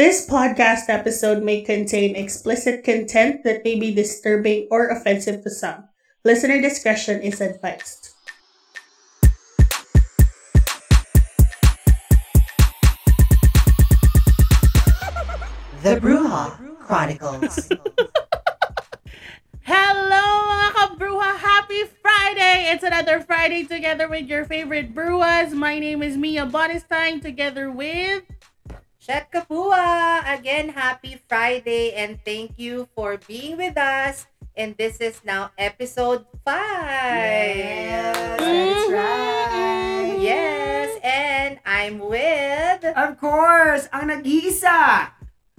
This podcast episode may contain explicit content that may be disturbing or offensive to some. Listener discretion is advised. The Bruha Chronicles. Hello mga kabruha! Happy Friday! It's another Friday together with your favorite bruhas. My name is Mia Bodenstein together with... Chet Kapua! Again, happy Friday and thank you for being with us. And this is now episode 5. Yes, that's right. Yes, and I'm with... Of course, ang nag-iisa!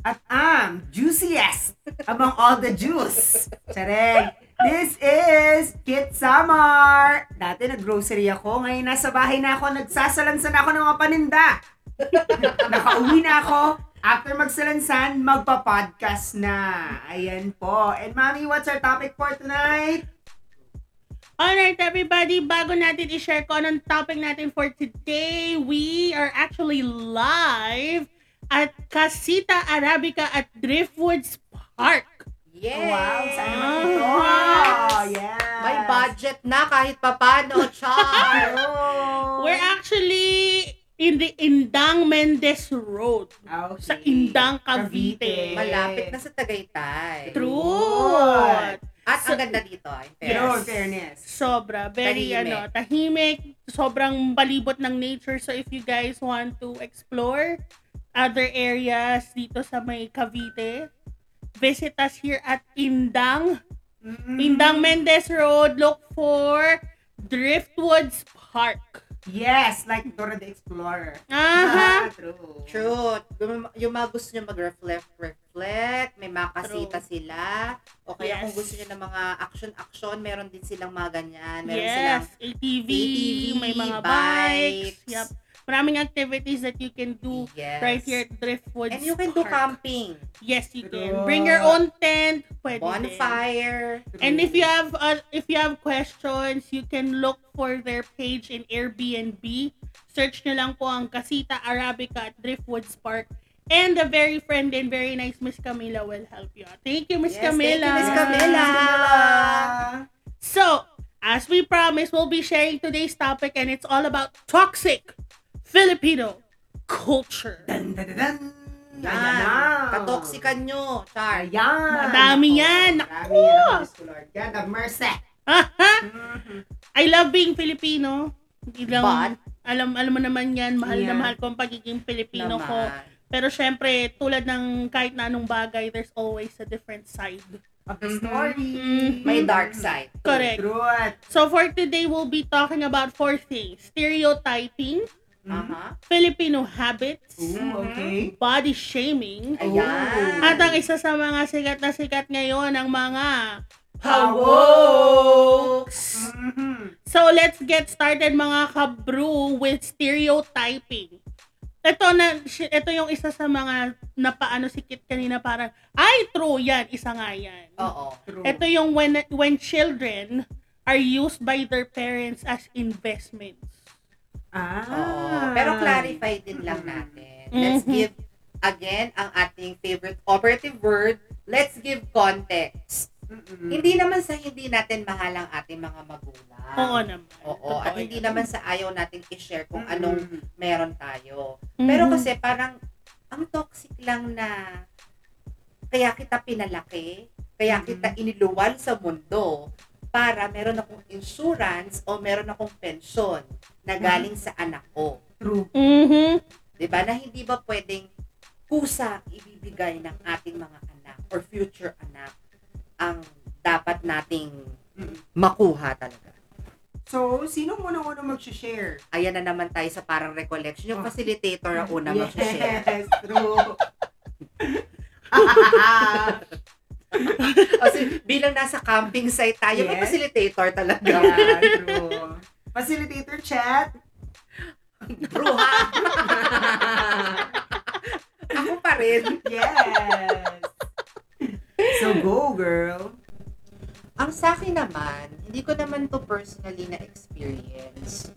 At I'm juiciest among all the juice. Charing. This is Kit Samar. Dati nag-grocery ako. Ngayon nasa bahay na ako. Nagsasalansan ako ng mga paninda. Nakauwi na ako. After magsalansan, magpa-podcast na. Ayan po. And Mommy, what's our topic for tonight? Alright everybody, bago natin i-share ko anong topic natin for today, we are actually live at Casita Arabica at Driftwoods Park. Yes! Wow! Sana makito! Wow! Yes! May budget na kahit papano, Char! Oh. We're actually in the Indang-Mendez Road. Okay. Sa Indang-Cavite. Malapit na sa Tagaytay. True! At so, ang ganda dito, in fairness. Yes. Fairness. Sobra. Very tahimik. Tahimik. Sobrang balibot ng nature. So if you guys want to explore other areas dito sa may Cavite, visit us here at Indang-Mendez Road. Look for Driftwoods Park. Yes, like Dora the Explorer. Aha! True. Yung mga gusto nyo mag-reflect, may makasita sila. O kaya kung gusto nyo ng mga action, meron din silang mga ganyan. Meron silang ATV, may mga bikes. Yep. Maraming activities that you can do right here at Driftwoods Park. And you can do camping. Yes, you can. Bring your own tent. Pwede bonfire. Din. And if you have questions, you can look for their page in Airbnb. Search nyo lang po ang Casita Arabica at Driftwoods Park. And a very friend and very nice Miss Camila will help you out. Thank you, Miss Camila. Thank you, Miss Camila. So, as we promised, we'll be sharing today's topic and it's all about toxic Filipino culture. Dun, dun, dun, dun. Yan. Katoksikan nyo, Char. Yan. Madami yan. Madami yan. God of mercy. I love being Filipino. But? Alam mo naman yan. Mahal na mahal ko ang pagiging Filipino ko. Pero syempre, tulad ng kahit na anong bagay, there's always a different side of the story. Mm-hmm. May dark side. Correct. So for today, we'll be talking about 4 things. Stereotyping. Uh-huh. Filipino habits, body shaming, at ang isa sa mga sikat na sikat ngayon ang mga pawokes. So let's get started mga kabru with stereotyping. Ito yung isa sa mga napaano si Kit kanina, parang ay true yan, isa nga yan. Oo, true. Ito yung when children are used by their parents as investments. Oo, pero clarify din lang natin. Let's give, again, ang ating favorite operative word, let's give context. Hindi naman sa hindi natin mahal ang ating mga magulang. Oo naman. Oo, at hindi naman sa ayaw natin i-share kung anong meron tayo. Pero kasi parang, ang toxic lang na kaya kita pinalaki, kaya kita iniluwal sa mundo, para meron akong insurance o meron akong pension na galing sa anak ko. True. Diba? Na hindi ba pwedeng kusa ibibigay ng ating mga anak or future anak ang dapat nating makuha talaga. So, sino muna mag-share? Ayan na naman tayo sa parang recollection. Yung facilitator ang una mag-share. Yes, true. Kasi bilang nasa camping site tayo, may facilitator talaga. True. Facilitator chat. Bruha. Ako pa rin. Yes. So go, girl. Ang sa akin naman, hindi ko naman to personally na experience.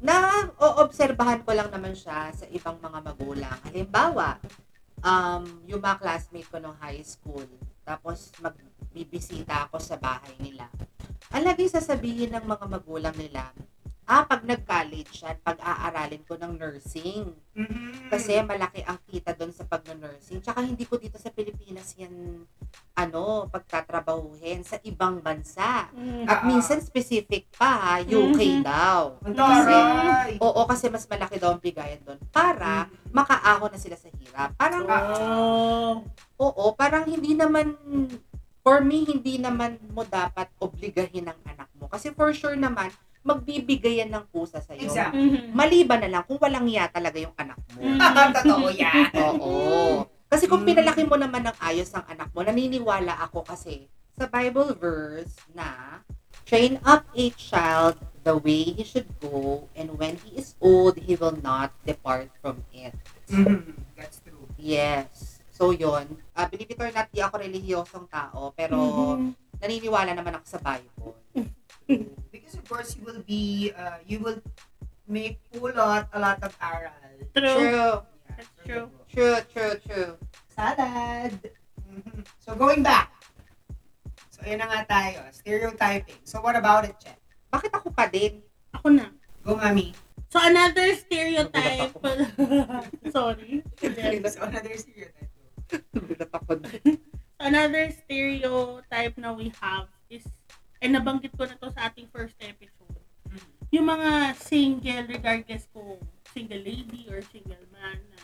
na-obserbahan ko lang naman siya sa ibang mga magulang. Halimbawa, yung mga classmate ko nung high school, tapos magbibisita ako sa bahay nila. Ang lagi sasabihin ng mga magulang nila, pag nag-college siya, pag-aaralin ko ng nursing. Mm-hmm. Kasi malaki ang kita doon sa pag-nursing. Tsaka hindi ko dito sa Pilipinas yan, pagtatrabahuhin sa ibang bansa. Mm-hmm. At minsan specific pa, UK daw. Kasi, oo, kasi mas malaki daw ang bigayan doon. Para makaahon na sila sa hirap. Parang, oo, parang hindi naman, for me, hindi naman mo dapat obligahin ang anak mo. Kasi for sure naman, magbibigayan ng pusa sa'yo. Exactly. Mm-hmm. Maliban na lang kung walang iya talaga yung anak mo. Totoo yan. Oo. Kasi kung pinalaki mo naman ng ayos ang anak mo, naniniwala ako kasi sa Bible verse na train up a child the way he should go, and when he is old, he will not depart from it. Mm-hmm. That's true. Yes. So yun. Believe it or not, di ako relihiyosong tao, pero naniniwala naman ako sa Bible. Because of course you will be, you will make a lot of aral. True. Yeah, that's true. Salad. Mm-hmm. So going back. So yun na nga tayo, stereotyping. So what about it, Chet? Bakit ako pa din? Ako na. Go, Mami. So another stereotype. Sorry. So another stereotype. Another stereotype na we have is, nabanggit ko na to sa ating first episode. Yung mga single, regardless kung single lady or single man na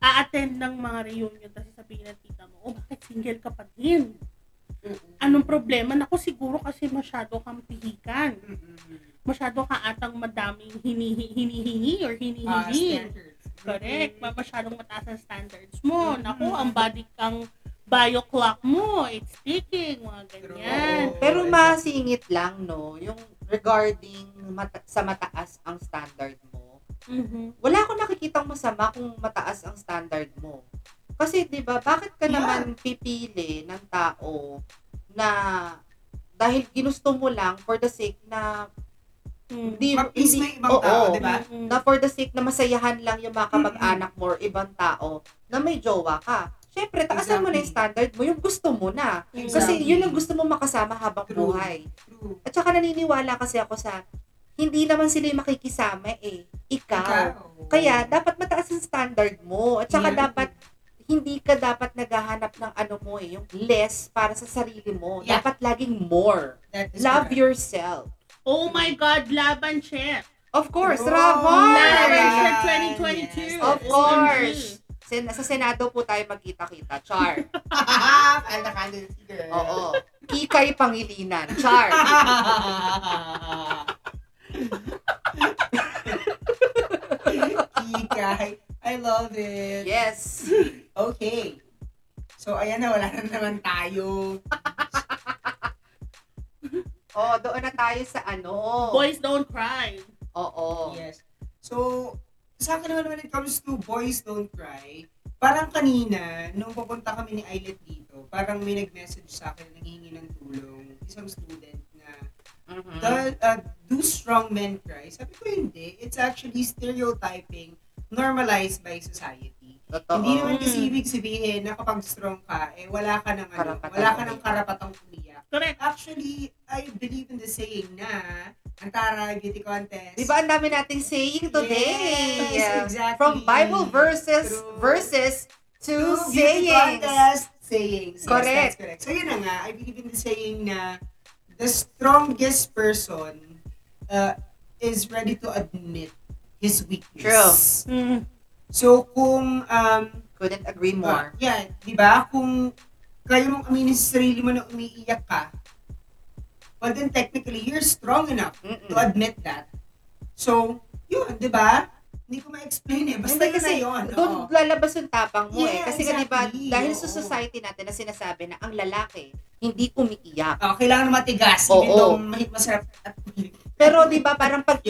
a-attend ng mga reunion tapos sabihin ng tita mo, bakit single ka pa din? Anong problema? Naku, siguro kasi masyado kang pihikan. Masyado ka atang madaming hinihingi or hinihingi. Correct. Masyadong mataas ang standards mo. Naku, ang body kang bio clock mo, it's ticking, mga ganyan. Pero masingit lang, no? Yung regarding sa mataas ang standard mo, wala akong nakikitang masama kung mataas ang standard mo. Kasi, di ba, bakit ka naman pipili ng tao na dahil ginusto mo lang for the sake na mag-peace na ibang tao, di ba? Na for the sake na masayahan lang yung mga kamag-anak mo or ibang tao na may jowa ka. Siyempre, taasan mo na yung standard mo, yung gusto mo na. Kasi yun ang gusto mo makasama habang buhay. At saka naniniwala kasi ako sa, hindi naman sila yung makikisama ikaw. Kaya, dapat mataas yung standard mo. At saka dapat, hindi ka dapat naghahanap ng yung less para sa sarili mo. Yeah. Dapat laging more. Love yourself. Oh my God, laban, Chef. Of course, Ramon! Laban, Chef 2022. Yes. Of course. Sa Senado po tayo magkita-kita. Char. Alakandil girl. Oo. Kiko Pangilinan. Char. Kiko. I love it. Yes. Okay. So, ayan na. Wala na naman tayo. Doon na tayo sa Boys Don't Cry. Oo. Yes. So, sa akin naman when it comes to Boys Don't Cry, parang kanina, nung pupunta kami ni Aylet dito, parang may nag-message sa akin, nanghingi ng tulong, isang student na, do strong men cry? Sabi ko, hindi. It's actually stereotyping normalized by society. Totoo. Hindi naman kasi ibig sabihin na kapag strong ka, wala ka ng karapatang umiyak. Correct. Actually, I believe in the saying na, Antara Beauty Contest. Diba ang dami nating saying today? Yes, exactly. From Bible verses to sayings. Beauty Contest sayings. Correct. Yes, that's correct. So yun na nga, I believe in the saying na the strongest person is ready to admit his weakness. True. So kung... couldn't agree more. Yeah, diba? Kung kaya mong aminin sa sarili mo na umiiyak ka, well, then technically, you're strong enough to admit that. So, yun, di ba? Hindi ko ma-explain Basta yun kasi, na yun. Doon lalabas yung tapang mo Kasi exactly. Diba, dahil sa society natin na sinasabi na ang lalaki, hindi umiiyak. Kailangan matigas. Masarap. Pero di ba parang pag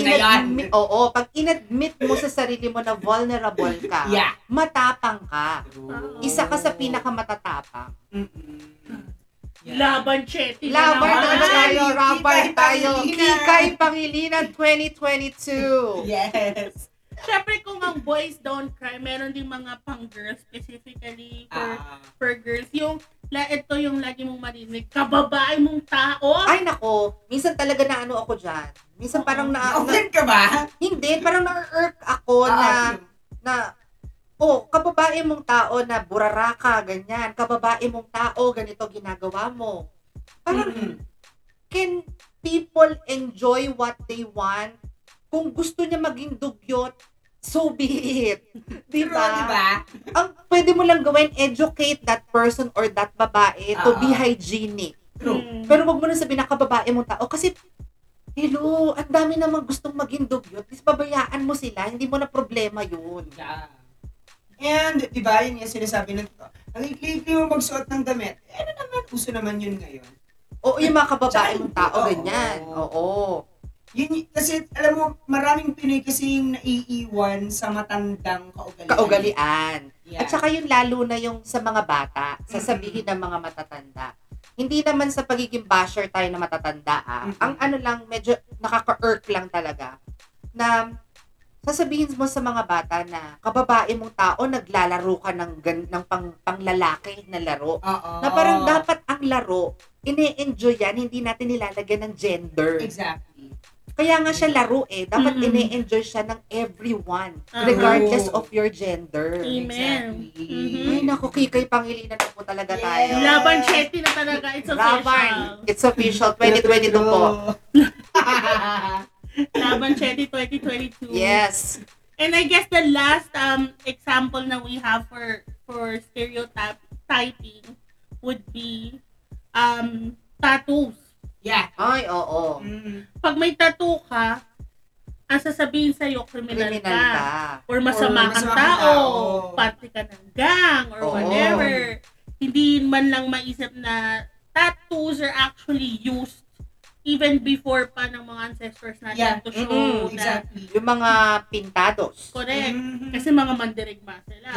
inadmit mo sa sarili mo na vulnerable ka, matapang ka. Isa ka sa pinakamatapang. Laban Chetty. Laban tayo. Kikay Pangilinan 2022. Yes. Siyempre kung ang boys don't cry, meron din mga pang-girls, specifically for girls. Yung, ito yung lagi mong marinig, kababae mong tao. Ay nako, minsan talaga na ano ako dyan. Minsan parang na-offend ka ba? Hindi, parang na-irk ako na kababae mong tao na burara ka, ganyan. Kababae mong tao, ganito ginagawa mo. Parang, can people enjoy what they want? Kung gusto niya maging dugyot, so be it. Diba? Ang pwede mo lang gawin, educate that person or that babae to be hygienic. True. Pero wag mo na sabihin na kababae mong tao. Kasi, hello, ang dami namang gustong maging dugyot. Kasi babayaan mo sila, hindi mo na problema yun. Yeah. And, diba, yun yung sinasabi ng tao. Nakikli mo magsuot ng damit. Ano naman, uso naman yun ngayon. Oo, yung mga kababae mong tao, ganyan. Oo. Yun, kasi alam mo, maraming Pinoy kasing naiiwan sa matandang kaugalian. Yeah. At saka yung lalo na yung sa mga bata, sasabihin ng mga matatanda. Hindi naman sa pagiging basher tayo na matatanda. Ang ano lang, medyo nakaka-irk lang talaga. Na sasabihin mo sa mga bata na kababae mong tao, naglalaro ka ng panglalaki na laro. Uh-oh. Na parang dapat ang laro, ine-enjoy yan, hindi natin nilalagyan ng gender. Exactly. Kaya nga siya laro eh. Dapat ine-enjoy siya ng everyone. Regardless of your gender. Amen. Exactly. Ay, naku, Kikay Pangilinan na po talaga tayo. Laban Chetty na talaga. It's official. Laban. It's official. 2022 po. Laban Chetty 2022. Yes. And I guess the last example na we have for stereotyping would be tattoos. Yeah. Ay, oo. Pag may tattoo ka, ang sasabihin sa'yo, kriminal ka. Or masama kang tao. Parte ka ng gang, or whatever. Hindi man lang maisip na tattoos are actually used even before pa ng mga ancestors natin to show exactly. Yung mga pintados. Correct. Kasi mga mandirigma sila.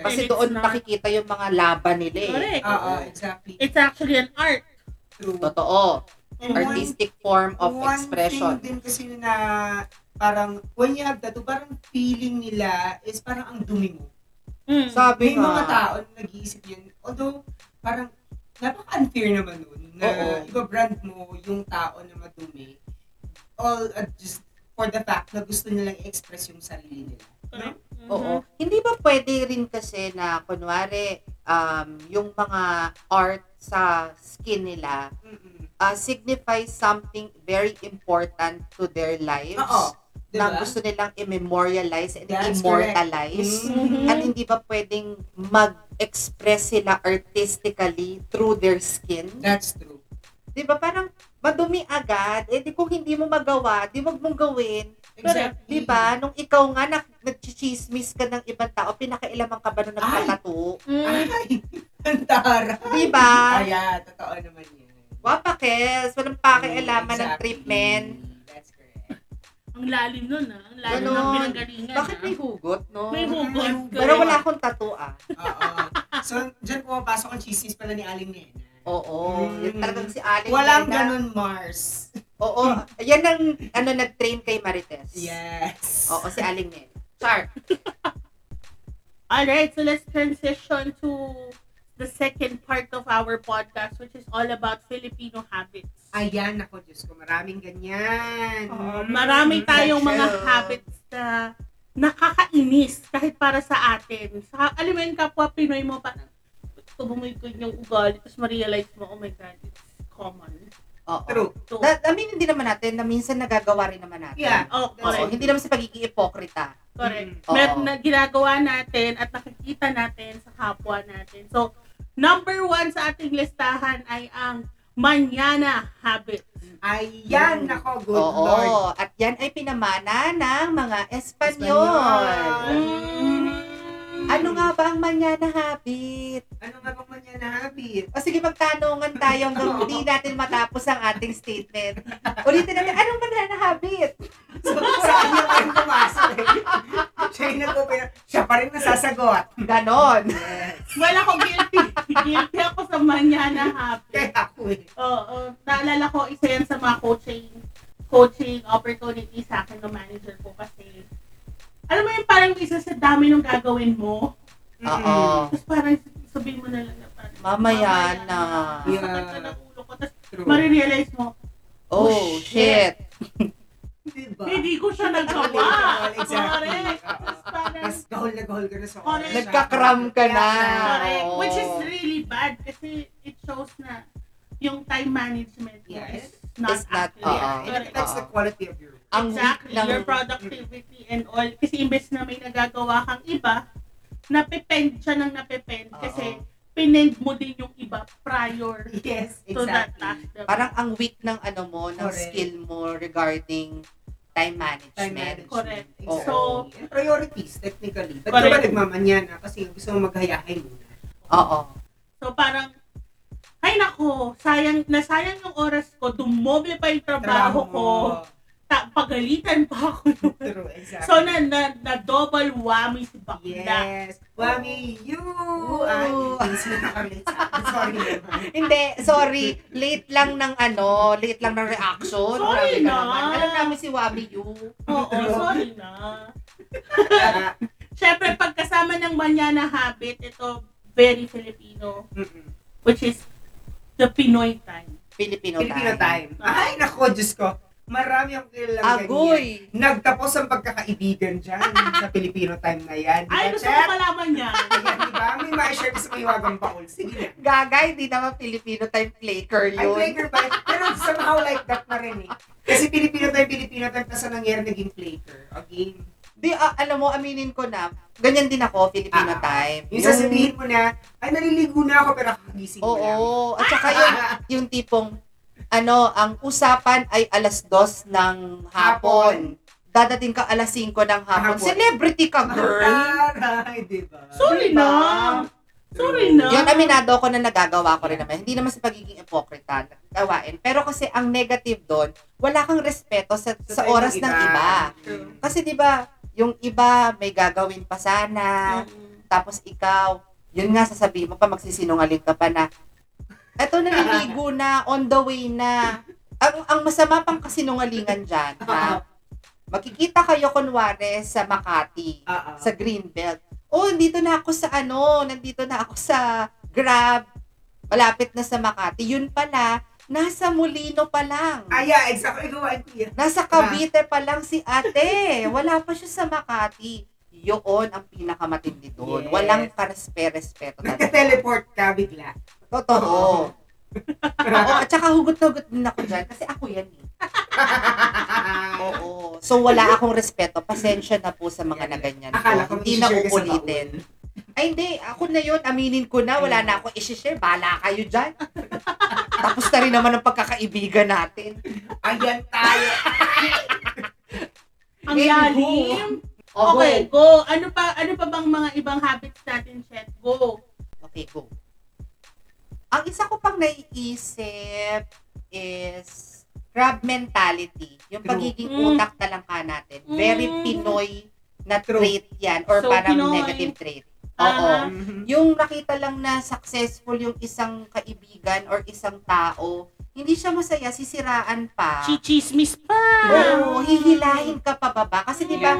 Kasi doon nakikita yung mga laban nila eh. Correct. Exactly. It's actually an art. True. Totoo. And artistic form of expression. One thing din kasi na parang when you have tattoo, parang feeling nila is parang ang dumi mo. Sabi nga. May mga tao na nag-iisip yan. Although, parang napaka-unfair naman nun na iba-brand mo yung tao na madumi. All just for the fact na gusto nilang i-express yung sarili nila. No? Oo. Hindi ba pwede rin kasi na kunwari yung mga art sa skin nila signify something very important to their lives na gusto nilang i-memorialize and immortalize. At hindi ba pwedeng mag-express sila artistically through their skin? That's true. Diba parang madumi agad, kung hindi mo magawa, di wag mong gawin. Exactly. Diba? Nung ikaw nga nagchichismis ka ng ibang tao, pinakailamang ka ba nung nagpatato? Ay! Antara! Diba? Ayan, totoo naman yun. Wapakes! Walang pakialaman ng treatment. That's correct. Ang lalim nun ah. Ang lalim ng pinanggalingan. Bakit may hugot, no? May hugot. Pero wala akong tattoo ah. Oo. So, dyan pumapasok ang chismis pala ni Aling Nena. Oo. Yung talagang si Aling Nena. Walang ganun, Mars. Oo, yan ang nag-train kay Marites. Yes. Oo, si Aling Nel. Char. Alright, so let's transition to the second part of our podcast, which is all about Filipino habits. Ayan, ako, Diyos ko, maraming ganyan. Oh, marami tayong mga habits na nakakainis kahit para sa atin. Sa, alam mo yun, kapwa Pinoy mo, parang tumumoy ko yung ugali, tapos ma-realize mo, oh my God, it's common. True. Hindi naman natin na minsan nagagawa rin naman natin. Yeah. Correct. Hindi naman sa pagiging ipokrita. Correct. Meron na ginagawa natin at nakikita natin sa kapwa natin. So, number one sa ating listahan ay ang Mañana habit. Ayan, nako, good Lord. Oo, at yan ay pinamana ng mga Espanyol. Ano nga ba ang Mañana habit? Ano nga bang Mañana habit? O sige, magtanungan tayo hanggang hindi natin matapos ang ating statement. Ulitin natin, anong Mañana habit? So, kuraan niya pa rin pumasok eh. Siya pa rin nasasagot. Ganon. Yes. Well, ako guilty. Guilty ako sa Mañana Happy. Oo. Naalala ko, isa yan sa mga coaching opportunity sa akin ng manager ko kasi alam mo yung parang isa sa dami ng gagawin mo. Oo. Tapos parang sabihin mo na lang na parang mamaya na. Sakit na ng ulo ko. Tapos marirealize mo, oh shit. Diba? Hindi ko siya nagkawa. Exactly. Tapos gahol ka na sa oras. Nagka-cram ka na. Correct. Which is really bad kasi it shows na yung time management is not accurate. That's the quality of your work. Exactly. Your productivity and all. Kasi imbes na may nagagawa kang iba, napipend siya ng napipend kasi pinend mo din yung iba prior to that task. Parang ang weak ng ng skill mo regarding time management. Correct. Exactly. So, and priorities technically. Ba't ka ba nagmamanyana kasi gusto mo maghayahin muna? Oo. So parang, ay nako, nasayang yung oras ko, dumoble pa yung trabaho ko, pagalitan pa ako. True, exactly. So, na double whammy si Bakla. Yes. Whammy you! Sorry. Hindi, sorry. Late lang ng reaction. Sorry na. Alam namin si Whammy you. Oo, sorry na. Siyempre, pagkasama ng Mañana Habit, ito, very Filipino. Mm-mm. Which is the Pinoy time. Filipino time. Ay, nako, Diyos ko. Marami ang kailangan niya. Nagtapos ang pagkakaibigan dyan sa Filipino time na yan. Diba, ay, gusto ko malaman niya. Ayan, diba? May ma-share kasi may wagang baon. Sige. Gagay, di naman Filipino time plaker yun. Ay, plaker pa. Pero somehow like that na rin eh. Kasi Filipino time, kasi nangyari naging plaker. Okay? Alam mo, aminin ko na, ganyan din ako, Filipino time. Yung sasabihin mo na, ay, naliligo na ako pero kakagising mo lang. Oo. At saka yung tipong, ang usapan ay 2:00 ng hapon. Dadating ka 5:00 ng hapon. Celebrity ka, girl! Ay, diba? Sorry na! Yun, aminado ko na nagagawa ko rin naman. Hindi naman sa pagiging ipokrita. Gawain. Pero kasi ang negative doon, wala kang respeto sa oras ng iba. Kasi diba, yung iba may gagawin pa sana. Tapos ikaw, yun nga sasabihin mo pa, magsisinungaling ka pa na, eto, naliligo na, on the way na. Ang masama pang kasinungalingan dyan, magkikita kayo, kunwari, sa Makati, sa Greenbelt. Oh, nandito na ako sa Grab, malapit na sa Makati. Yun pala, nasa Molino pa lang. Yeah, exactly. Nasa Cavite pa lang si ate. Wala pa siya sa Makati. Yun ang pinakamatindi doon. Yes. Walang karespeto. Nagka-teleport ka bigla. Totoo. Oo, at saka hugot-hugot din ako dyan kasi ako yan eh. Oo. So wala akong respeto. Pasensya na po sa mga naganyan. Hindi na uulitin. Ay hindi, ako na yun. Aminin ko na, wala na akong i-share. Bahala kayo dyan. Tapos na rin naman ang pagkakaibigan natin. Ayan tayo. Ang yalim. Okay, go. Ano pa bang mga ibang habits natin, Chet? Go. Okay, go. Ang isa ko pang naiisip is crab mentality. Yung pagiging utak talangka natin. Very Pinoy na trait yan or so, parang Pinoy negative trait. Oo. Yung nakita lang na successful yung isang kaibigan or isang tao, hindi siya masaya, sisiraan pa. Chichismis pa. Oo, hihilahin ka pa baba. Kasi diba,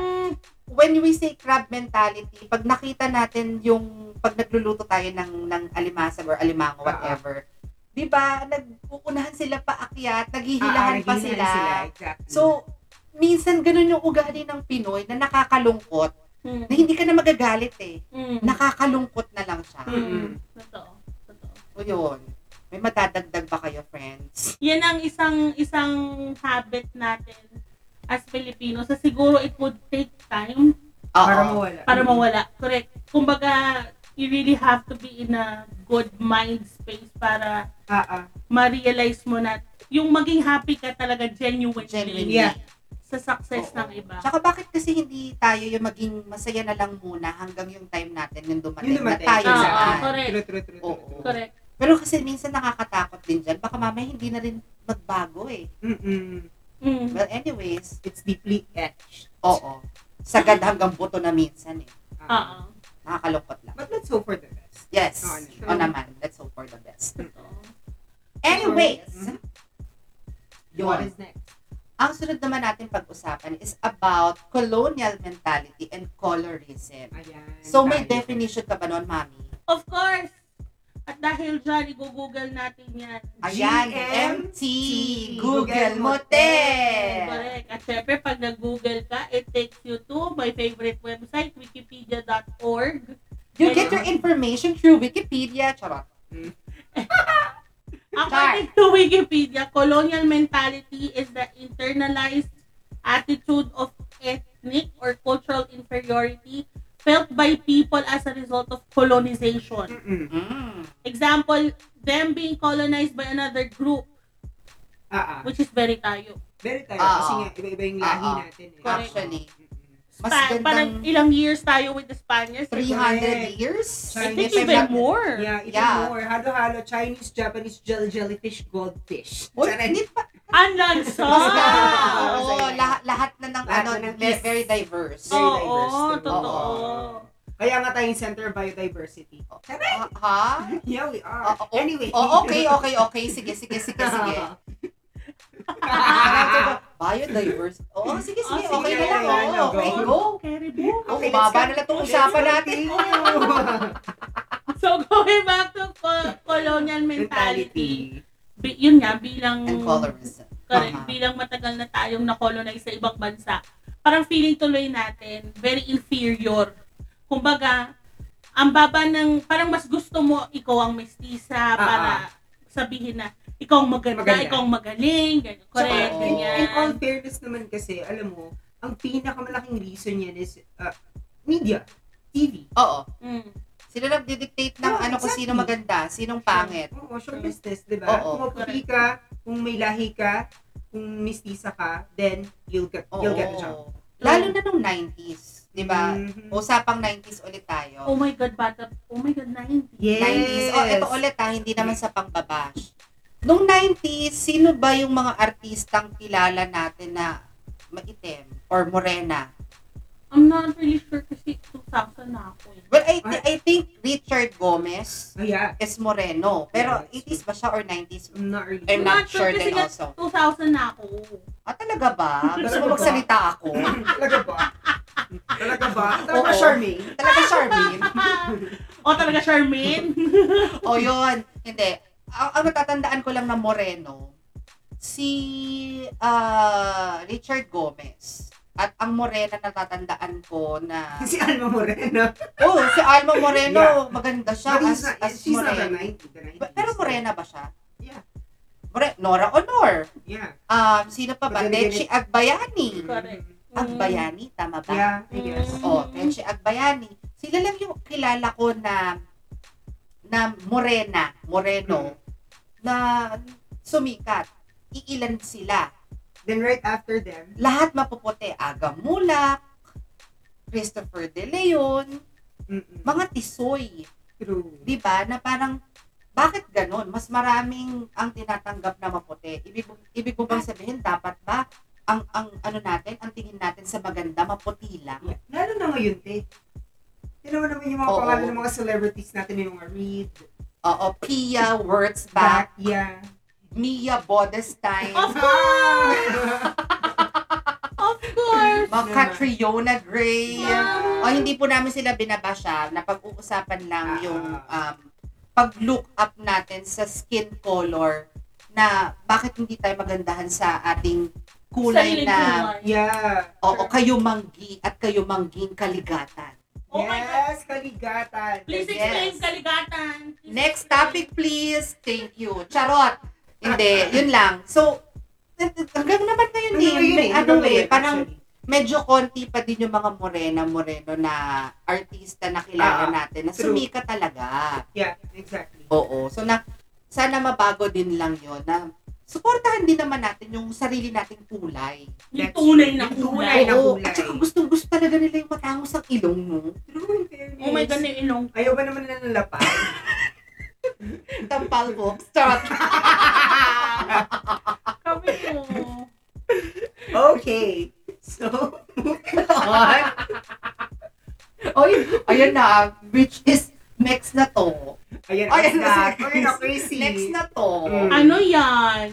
when we say crab mentality, pag nakita natin yung pag nagluluto tayo ng alimasag or alimango, whatever, diba, nag-uunahan sila paakyat, naghihilahan pa sila. Exactly. So, minsan ganun yung ugali ng Pinoy na nakakalungkot, na hindi ka na magagalit eh. Nakakalungkot na lang siya. Totoo. O yun. May matadagdag ba kayo, friends? Yan ang isang habit natin as Filipino. So, siguro it would take time para mawala. Correct. Kumbaga, you really have to be in a good mind space para ma-realize mo na yung maging happy ka talaga genuinely. Yeah. Sa success ng iba. Saka bakit kasi hindi tayo yung maging masaya na lang muna hanggang yung time natin yung dumating. Na tayo saan. Correct. Correct. Pero kasi minsan nakakatakot din dyan. Baka mamaya hindi na rin magbago eh. Well, anyways. It's deeply etched. Oo. Sagad hanggang buto na minsan eh. Nakakalungkot lang. But let's hope for the best. Yes. Yes. O naman. Let's hope for the best. Anyways. Mm-hmm. Yun. What is next? Ang sunod naman natin pag-usapan is about colonial mentality and colorism. Ayan, so, may definition ka ba nun, Mami? Of course! At dahil dyan, i-google natin yan. Ayan, GMT. Google mo, te! Correct. At syempre, pag nag-google ka, it takes you to my favorite website, wikipedia.org. You get your information through Wikipedia. Charot. According to Wikipedia, colonial mentality is the internalized attitude of ethnic or cultural inferiority felt by people as a result of colonization. Mm-mm. Example, them being colonized by another group, which is very tayo. Very tayo, kasi nga iba-iba yung lahi natin. Eh. Actually, mas gandang, parang ilang years tayo with the Spaniards? 300 years? Chinese, I think even more. Yeah, even more. Halo-halo, Chinese, Japanese, jellyfish, goldfish. Ang lansa! Oo, lahat na ng very diverse. Oo, totoo. Kaya nga tayong Center of Biodiversity. Yeah, we are. Anyway. Okay. Sige. Biodiversity. Oh, sige. Okay na lang. Okay, go. Okay, baba na lang itong usapan natin. So, going back to colonial mentality. Yun nga, bilang colorism. Correct, bilang matagal na tayong na-colonize sa ibang bansa, parang feeling tuloy natin very inferior. Kumbaga, ang baba ng, parang mas gusto mo ikaw ang mestiza para sabihin na ikaw ang maganda. Ikaw ang magaling, ganyan. Correct, ganyan. In all fairness naman kasi, alam mo, ang pinakamalaking reason yan is media, TV. Oo. Sila nag-dictate ng kung sino maganda, sinong pangit. Oo, show business, diba? Kung maputi ka, kung may lahi ka, kung mistisa ka, then you'll get the job. Lalo na nung 90s, diba? Usapang 90s ulit tayo. Oh my God, 90s. Yes. 90s. Oh, ito ulit ha, hindi naman sa pangbabash. Nung 90s, sino ba yung mga artistang kilala natin na maitim or morena? I'm not really sure kasi 2000 na ako. Well, I think Richard Gomez is moreno. Pero 80s ba siya or 90s? I'm not sure din also. 2000 na ako. Ah, talaga ba? Gusto mo magsalita ako? Talaga ba? Talaga Charmaine? Talaga Charmaine? Yun. Hindi. Ang natatandaan ko lang na moreno, si Richard Gomez. At ang morena natatandaan ko na... Si Alma Moreno. Si Alma Moreno. Yeah. Maganda siya as morena. Pero morena ba siya? Yeah. Nora Honor. Yeah. Sino pa ba? Tenchi Agbayani. Correct. Agbayani, tama ba? Yeah. Yes. Tenchi Agbayani. Sila lang yung kilala ko na moreno, na sumikat. Iilan sila. Then right after them, lahat mapuputi. Aga Mulak, Christopher De Leon, mga tisoy. True. Diba? Na parang, bakit ganun? Mas maraming ang tinatanggap na maputi. Ibig mo bang sabihin, dapat ba ang ano natin, ang tingin natin sa maganda, maputi lang? Yeah. Lalo na ngayon, te. Tinawa naman yung mga pangalan ng mga celebrities natin, yung mga Reed. Pia, Wordsback. Yeah. Mia Bodenstein. Of course! Of course! Mga Catriona Gray. Yeah. Hindi po namin sila binabasya. Napag-uusapan lang yung pag-look up natin sa skin color na bakit hindi tayo magandahan sa ating kulay na kayumanggi at kayumangging kaligatan. Oh yes, kaligatan. Please explain kaligatan. Please Next explain. Topic, please. Thank you. Charot! Hindi, yun lang. So, hanggang naman na yun parang medyo konti pa din yung mga moreno na artista na kilala natin, na sumika talaga. Yeah, exactly. Oo. So, sana mabago din lang yun na suportahan din naman natin yung sarili nating kulay. Yung tunay na kulay. At saka gusto talaga nila yung matangos ang ilong mo. True. Oh my God, yung ilong. Ayaw ba naman nila nalapan? Tampal po. Stop. Kami po. Okay. So, moving on. Ayan na. Which is next na to. Ayan, next na, crazy. Next na to. Mm. Ano yan?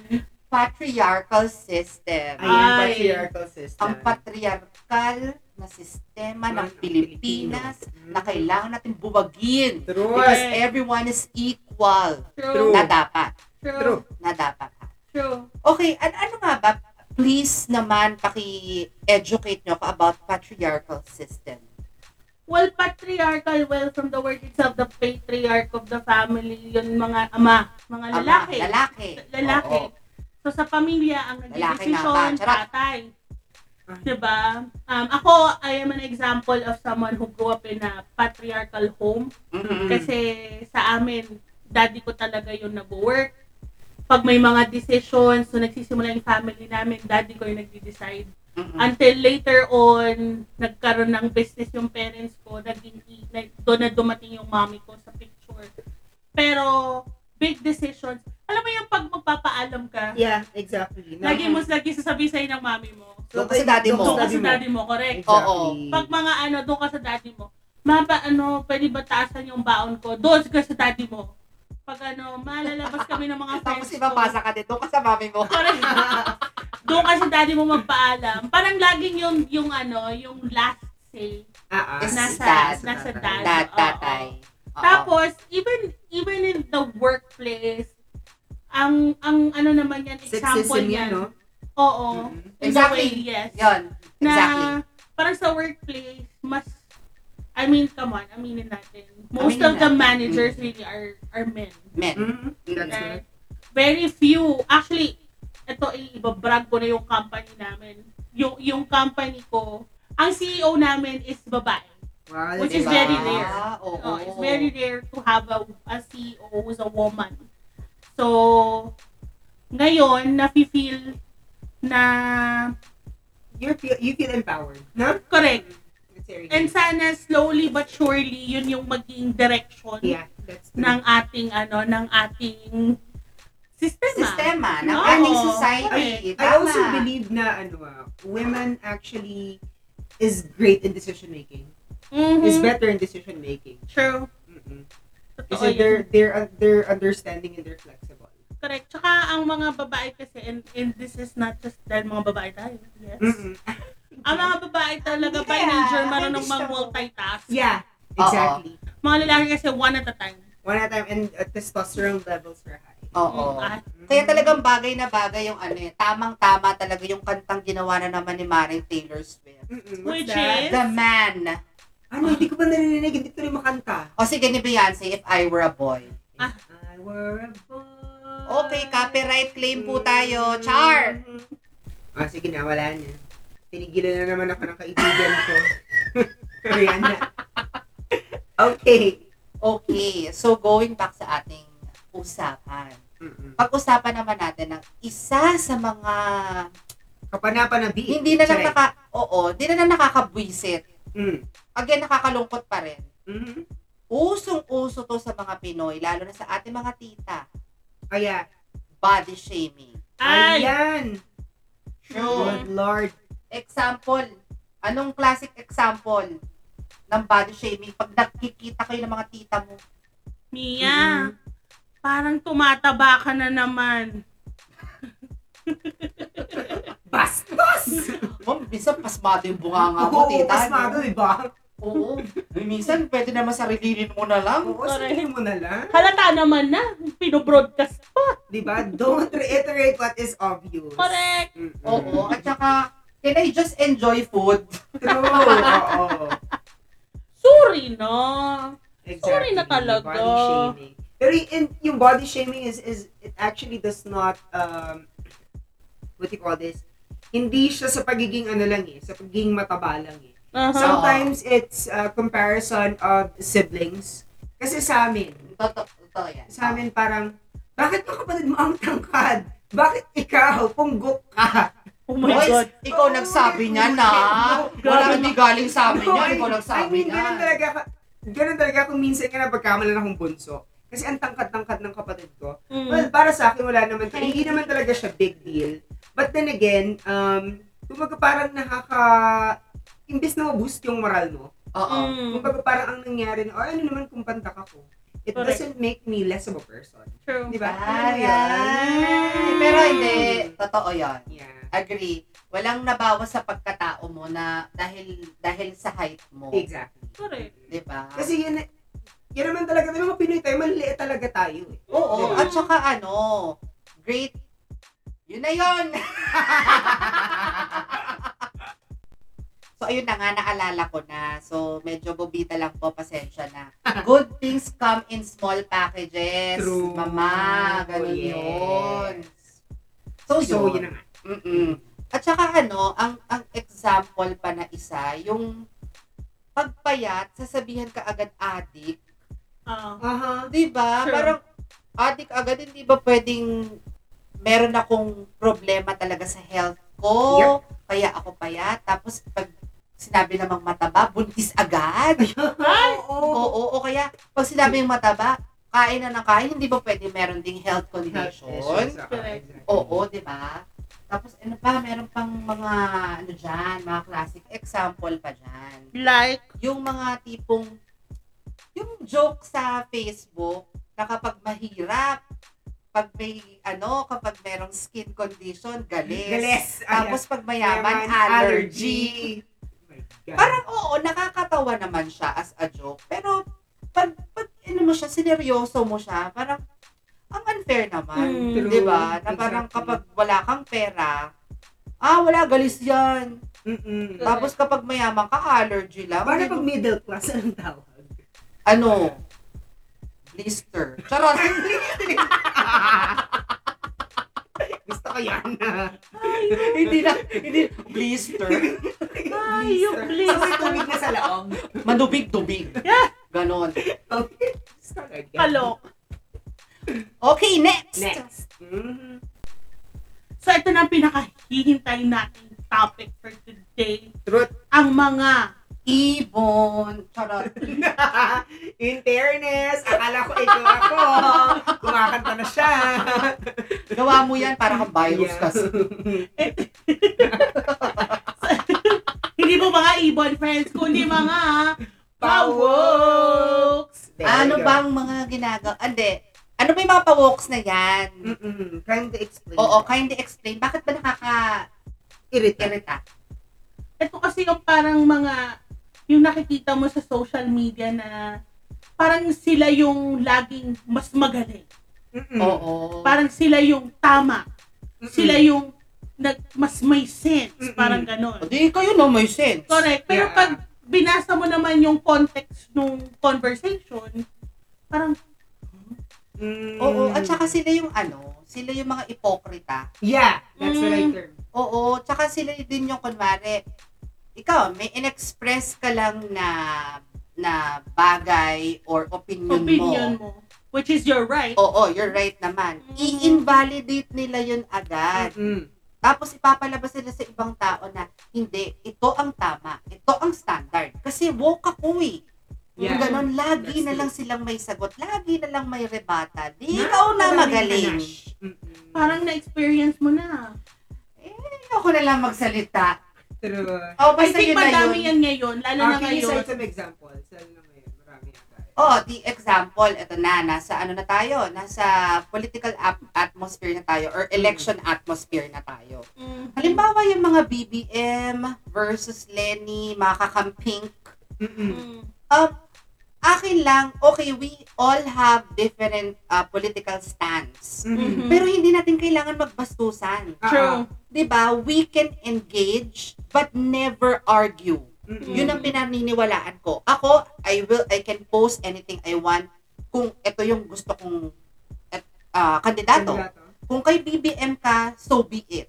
Patriarchal system. Ayan, patriarchal system. Ang patriarchal na sistema ng Pilipinas na kailangan natin buwagin. True. Because everyone is equal. True. Na dapat. True. Na dapat. True. Okay, ano nga ba? Please naman paki-educate nyo about patriarchal system. Well, patriarchal, well, from the word itself, the patriarch of the family, yun mga ama, mga lalaki. Ama, lalaki. Oo. So, sa pamilya, ang nag-desisyon, tatay. Diba? Ako, I am an example of someone who grew up in a patriarchal home. Mm-hmm. Kasi sa amin, daddy ko talaga yung nag-work. Pag may mga decisions, so nagsisimula yung family namin, daddy ko yung nagde-decide. Mm-hmm. Until later on, nagkaroon ng business yung parents ko, doon na dumating yung mommy ko sa picture. Pero, big decisions, alam mo yung pag magpapaalam ka? Yeah, exactly. No. Lagi sasabihin sa'yo ng mommy mo. Doon ka sa daddy mo. Correct. Exactly. Pag mga doon ka sa daddy mo. Mama, pwede ba taasan yung baon ko? Doon ka sa daddy mo. Pag malalabas kami ng mga friends. Tapos ibabasa ka din, doon ka sa mami mo. Correct. Doon ka sa daddy mo magpaalam. Parang laging yung last say. Nasa tatay. Tapos, even in the workplace, ang naman yan, example sexism yan. No? Oo. Mm-hmm. Exactly. Way, yes. Yun. Exactly. Na parang sa workplace, mas, I mean, come on, aminin natin. Most of the managers really are men. Men. Mm-hmm. That's right. Very few. Actually, ito ibabrag ko na yung company namin. Yung company ko, ang CEO namin is babae. Wow, which is very rare. Oh. It's very rare to have a CEO who's a woman. So, ngayon, nafe-feel na... You feel empowered. Huh? Correct. And sana slowly but surely yun yung maging direction ng ating sistema ng ating society. I also believe na women actually is great in decision making. Mm-hmm. Is better in decision making. True. Mm-hmm. Kasi they're understanding and they're flexible. Correct. Tsaka ang mga babae kasi and this is not just dahil mga babae tayo. Yes. Mm-hmm. Ang mga babae talaga by nature marunong mag-multitask. Yeah, exactly. Uh-oh. Mga lalaki kasi one at a time. One at a time and testosterone levels are high. Oo. Mm-hmm. Kaya talagang bagay na bagay yung tamang-tama talaga yung kantang ginawa na naman ni Maring Taylor Swift. Mm-hmm. Which is? The Man. Hindi ko pa narinig, hindi ko rin makanta. O sige ni Beyoncé, If I Were a Boy. If I Were a Boy. Okay, copyright claim po tayo. Char! Sige na, wala niya. Pinigilan na naman ako ng kaibigan ko. Rihanna. Okay. Okay. So, going back sa ating usapan. Mm-mm. Pag-usapan naman natin ng isa sa mga... kapanapanabi. Hindi na lang nakakabwisit. Mm. Again, nakakalungkot pa rin. Mm-hmm. Usong-uso to sa mga Pinoy, lalo na sa ating mga tita. Oh, yeah. Body shaming. Ayan! Sure. Good Lord. Example, anong classic example ng body shaming pag nakikita kayo ng mga tita mo? Mia, parang tumataba ka na naman. Bastos! Minsan pasmado yung bunganga mo, tita. Oo, pasmado, diba? Oo. Minsan pwede naman sarilinin mo na lang. Oo, sarilinin mo na lang. Halata naman na, pinobroadcast pa. Diba? Don't reiterate what is obvious. Correct. Mm-hmm. Oo, at saka... Can I just enjoy food? True. Oo. Sorry na. Exactly. Sorry na talaga. Body shaming. Pero yung body shaming is it actually does not, what you call this? Hindi siya sa pagiging sa pagiging mataba lang eh. Uh-huh. Sometimes it's comparison of siblings. Kasi sa amin. Totoo yan. Sa amin parang, bakit ka kapatid mo ang tangkad? Bakit ikaw? Punggok ka. Oh my God. Ikaw nagsabi niya na. Wala hindi galing sa amin niya. Ikaw nagsabi niya. Ganun talaga kung minsan ka na pagkamalan akong bunso. Kasi ang tangkad-tangkad ng kapatid ko. Mm. Well, para sa akin, wala naman. Hindi naman talaga siya big deal. But then again, kumbaga parang imbes na maboost yung moral mo. Oo. Kumbaga parang ang nangyari na, ano naman kung pantak ako. It correct. Doesn't make me less of a person. True. Di ba? Ah, yeah. Pero hindi. Totoo yan. Yeah. Agree. Walang nabawas sa pagkatao mo na dahil sa height mo. Exactly. Correct. Di ba? Kasi yan naman talaga. Di ba mga Pinoy tayo, maliliit talaga tayo. Eh. Oo. Diba? At saka great. Yun na yun! So, ayun na nga, naalala ko na. So, medyo bobita lang po, pasensya na. Good things come in small packages. True. Mama, ganun yun. So, yun na nga. At saka ang example pa na isa, yung pagpayat, sasabihan ka agad adik. Diba? Sure. Parang adik agad, hindi ba pwedeng meron akong problema talaga sa health ko. Yep. Kaya ako payat. Tapos, pag sinabi namang mataba, buntis agad. Oo, kaya pag sinabi yung mataba, kain na ng kain, hindi ba pwede meron ding health condition? Exactly. Oo, di ba? Tapos meron pang mga mga classic example pa dyan. Like? Yung mga tipong, yung joke sa Facebook na kapag mahirap, pag may, kapag merong skin condition, galis. Tapos pag mayaman, allergy. Oh, parang oo, nakakatawa naman siya as a joke. Pero pag mo siya, sineryoso mo siya, parang ang unfair naman. Di ba? Na parang kapag wala kang pera, wala, galis yan. Tapos kapag mayaman ka, allergy lang. Parang pag middle class, anong tawag? Blister. Charot! Gusto ko yan. Hindi na. Blister. Yung blister. May tubig na sa laong. Madubig-dubig. Ganon. Kalok. Okay, next. So, ito na ang pinakahihintay natin topic for today. Truth. Ang mga ibon. Charot. In fairness, akala ko ito ako. Kumakanta na siya. Gawa mo yan, para kang virus kasi. Hindi po mga ibon friends, kundi mga pawoks. Ano bang mga ginagawa? Hindi. Ano ba yung mga pawoks na yan? Kindly explain. Oo, kindly explain. Bakit ba nakaka-irita? Ito kasi yung parang mga yung nakikita mo sa social media na parang sila yung laging mas magaling. Oo. Parang sila yung tama. Sila yung mas may sense. Parang ganon. Hindi kayo na may sense. Correct. Pero pag binasa mo naman yung context nung conversation, parang oo. At saka sila yung mga ipokrita. Yeah. That's the right term. Oo. Tsaka sila din yung kunwari, ikaw, may inexpress ka lang na bagay or opinion mo. Which is your right. Oo, your right naman. I-invalidate nila yun agad. Tapos ipapalabas nila sa ibang tao na, hindi, ito ang tama. Ito ang standard. Kasi woke ako eh. Yeah. Ganon, lagi na lang silang may sagot. Lagi na lang may rebata. Di ikaw na magaling. Parang na-experience mo na. Ako na lang magsalita. True. Basta I think madami yan ngayon, lalo na ngayon. Can you cite some examples? Marami na tayo. The example, ito na, nasa na tayo? Nasa political atmosphere na tayo or election atmosphere na tayo. Halimbawa, yung mga BBM versus Leni, mga kakampink. Akin lang, okay, we all have different political stance. Pero hindi natin kailangan magbastusan. True. Diba? We can engage but never argue. Yun ang pinaniniwalaan ko. Ako, I can post anything I want kung ito yung gusto kong kandidato. Kung kay BBM ka, so be it.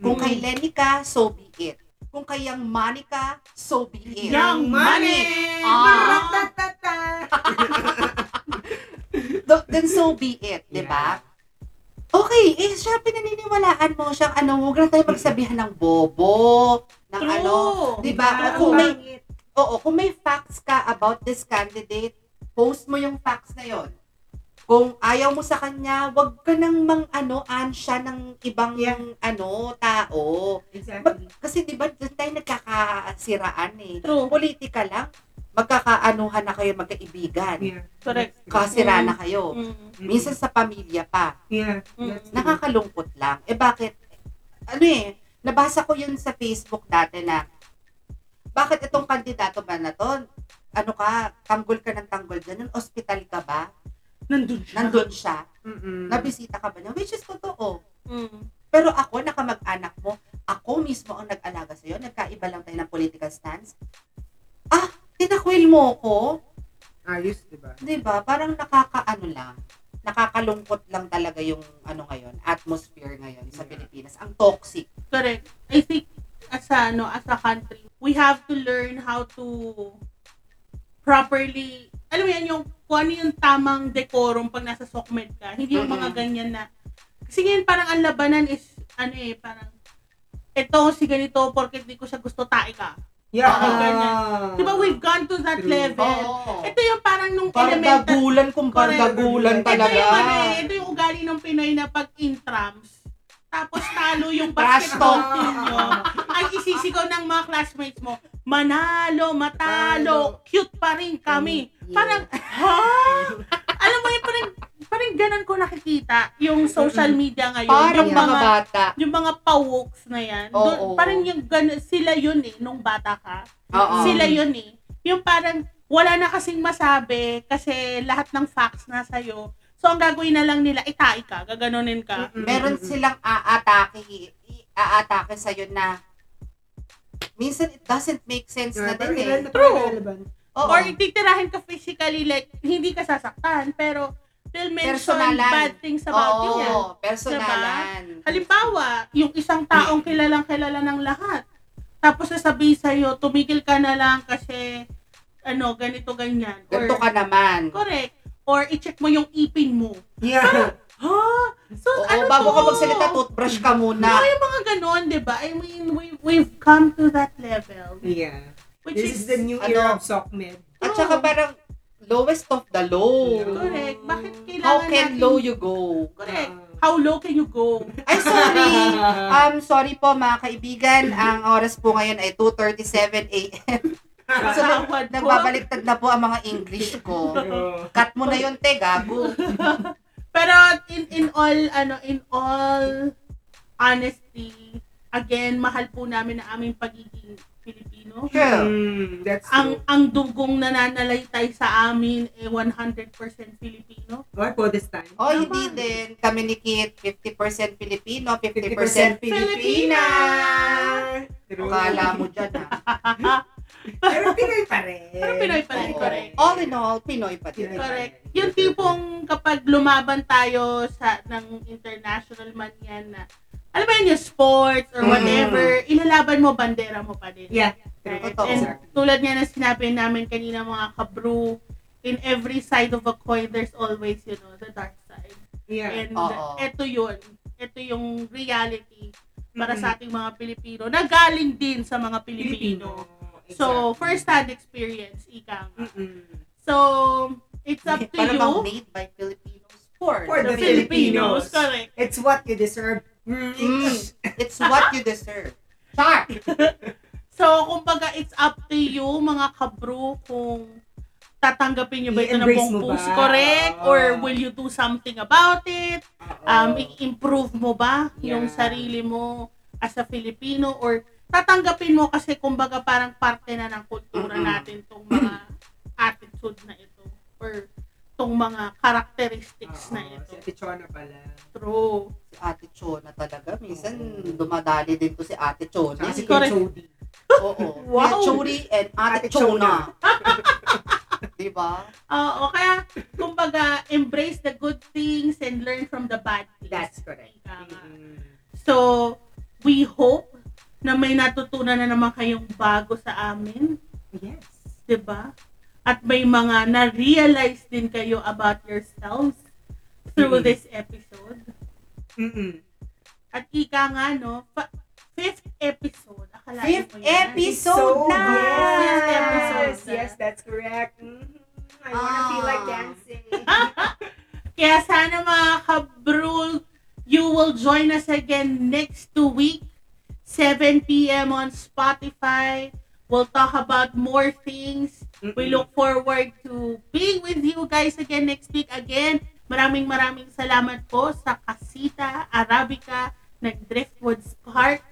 Kung kay Leni ka, so be it. Kung kay Yang Mani ka, so be it. Yang Mani! Then so be it, diba? Yeah. Okay, siya pinaniniwalaan mo siyang huwag lang tayo magsabihan ng bobo, ng diba? Yeah, kung may facts ka about this candidate, post mo yung facts na yon. Kung ayaw mo sa kanya, wag ka nang ansya ng ibang tao. Exactly. Kasi diba, doon tayo nagkakasiraan eh. True. Politika lang. magkakaanuhan na kayo, magkaibigan. Yeah. Correct. Kasira na kayo. Mm-hmm. Minsan sa pamilya pa. Yeah. Mm-hmm. Nakakalungkot lang. Eh bakit, ano eh, nabasa ko yun sa Facebook dati na, bakit itong kandidato ba na to? Ano ka, tanggol ka ng tanggol dyan? Hospital ka ba? Nandun siya. Mm-hmm. Nabisita ka ba niya? Which is totoo. Mm-hmm. Pero ako, nakamag-anak mo, ako mismo ang nag-alaga sa'yo, nagkaiba lang tayo ng political stance. Ah, tinakwil mo ko? Ayos, diba? Diba? Parang nakakaano lang, nakakalungkot lang talaga yung ano ngayon, atmosphere ngayon sa Pilipinas. Ang toxic. Correct. I think as a country, we have to learn how to properly, alam mo yan, yung kung ano yung tamang decorum pag nasa sokmed ka. Hindi yung mga ganyan na, kasi ngayon parang ang labanan is, ano eh, parang, eto si ganito, porket di ko siya gusto, tae ka. Yeah. Diba we've gone to that level. Oh. Ito yung parang nung elementary. Bardagulan kung bardagulan talaga. Ito yung ugali ng Pinoy na pag in trams, tapos talo yung basketball team nyo, ang isisigaw ng mga classmates mo, manalo, matalo, cute pa rin kami. Parang, ha? Alam mo yung parang ganun ko nakikita yung social media ngayon. Parang yung mga bata. Yung mga pawoks na yan. Doon, parang yung ganun, sila yun eh, nung bata ka. Oo. Sila yun eh. Yung parang, wala na kasing masabi kasi lahat ng facts na sa'yo. So, ang gagawin na lang nila, itai ka, gaganunin ka. Mm-hmm. Meron silang aatake sa'yo na minsan it doesn't make sense na din eh. True. Or ititirahin ka physically, like, hindi ka sasaktan, pero they'll mention bad things about you. Oo, personalan. Diba? Halimbawa, yung isang taong kilalang-kilala ng lahat. Tapos sasabihin sa'yo, tumigil ka na lang kasi, ano, ganito, ganyan. Ganito ka naman. Correct. Or i-check mo yung ipin mo. Yeah. Parang, huh? So, bago ka magsalita, toothbrush ka muna. No, yung mga ganon, diba? I mean, we've come to that level. Yeah. Which is the new era of SOCMED. At saka parang, lowest of the low. Correct. Bakit kailangan how can natin low you go? Correct. How low can you go? I'm sorry. Sorry po mga kaibigan. Ang oras po ngayon ay 2:37 a.m. So, nagbabaliktad na po ang mga English ko. Cut mo na yun, te, gago. Pero in all honesty, again, mahal po namin ang aming pagiging Pilipino. Yeah. That's true. Ang dugong nananalaytay sa amin ay 100% Filipino. Why po this time? Oh, hindi din. Kami ni Kit, 50% Filipino, 50% Filipina. Akala mo dyan, ha? Pero Pinoy pa rin. Correct. All in all, Pinoy pa rin. Correct. Yung tipong kapag lumaban tayo sa ng international man yan na, alam mo yun, yung sports or whatever, ilalaban mo, bandera mo pa din. Yeah. Right? And tulad nga na sinabi namin kanina mga kabru, in every side of a coin, there's always, you know, the dark side. Yeah. And eto yun. Eto yung reality para sa ating mga Pilipino, na galing din sa mga Pilipino. Exactly. So, first-hand experience, ika nga. So, it's up to you. Parang made by Filipinos for the Filipinos. Correct. It's what you deserve. It's what you deserve. Char! So, kumbaga, it's up to you, mga kabro, kung tatanggapin nyo ba ito ng buong puso, correct? Or will you do something about it? I-improve mo ba yung sarili mo as a Filipino? Or tatanggapin mo kasi, kumbaga, parang parte na ng kultura natin itong mga attitude na ito. Or itong mga characteristics na ito. Si Ati Chona pala. True. Si Ati Chona talaga. Minsan dumadali din ko si Ati Chona. Si Chody. Oo. Wow. Chody and Ati Chona. Diba? Oo. Kaya, kumbaga, embrace the good things and learn from the bad things. That's correct. So, we hope na may natutunan na naman kayong bago sa amin. Yes. Diba? At may mga na-realize din kayo about yourselves through this episode. At ika nga, no? 5th episode. Akala mo yan. Episode na! Yes. 5th episode na. Yes, that's correct. I wanna feel like dancing. Kaya sana mga kabrul, you will join us again next 2 weeks, 7 p.m. on Spotify. We'll talk about more things. We look forward to being with you guys again next week. Again, maraming salamat po sa Casita Arabica ng Driftwoods Park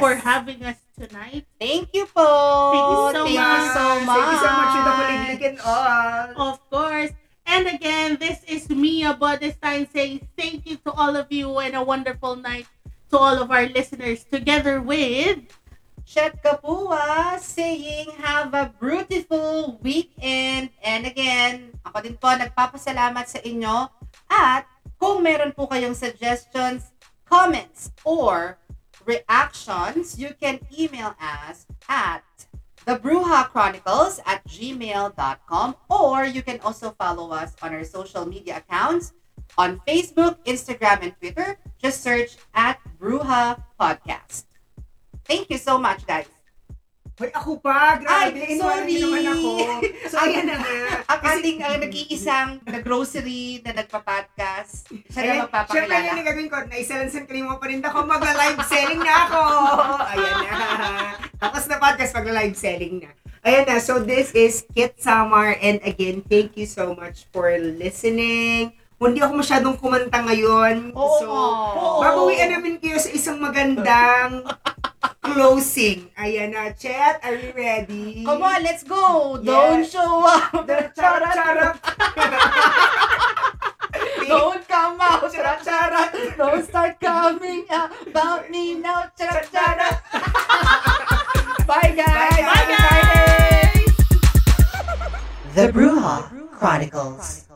for having us tonight. Thank you po. Thank you so much. Thank you so much to the kuliglig and all. Of course. And again, this is Mia Bodenstein saying thank you to all of you and a wonderful night to all of our listeners, together with Chet Kapua saying have a beautiful weekend. And again, ako din po nagpapasalamat sa inyo. At kung meron po kayong suggestions, comments, or reactions, you can email us at thebruhachronicles@gmail.com, or you can also follow us on our social media accounts on Facebook, Instagram, and Twitter. Just search @BruhaPodcast. Thank you so much, guys. Hoy, ako pa! Grabe! Ay, sorry! Naman ako. So, ayan na nga. Ang ating nag-iisang grocery na nagpa-podcast. Siya na magpapakilala. Siya na yung nagagawin ko. Naisalansan ka rin mo pa rin ako. Mag-live selling na ako. Ayan na. Tapos na podcast, mag-live selling na. Ayan na. So, this is Kit Samar. And again, thank you so much for listening. Hindi ako masyadong kumanta ngayon. Oo. So, babawian namin kayo sa isang magandang closing. Ayan na, Chet. Are you ready? Come on, let's go. Yes. Don't show up. Charot. Don't come out. Charot. Don't start coming about me now. Charot. Bye, guys. Bye, guys. The Bruha Chronicles.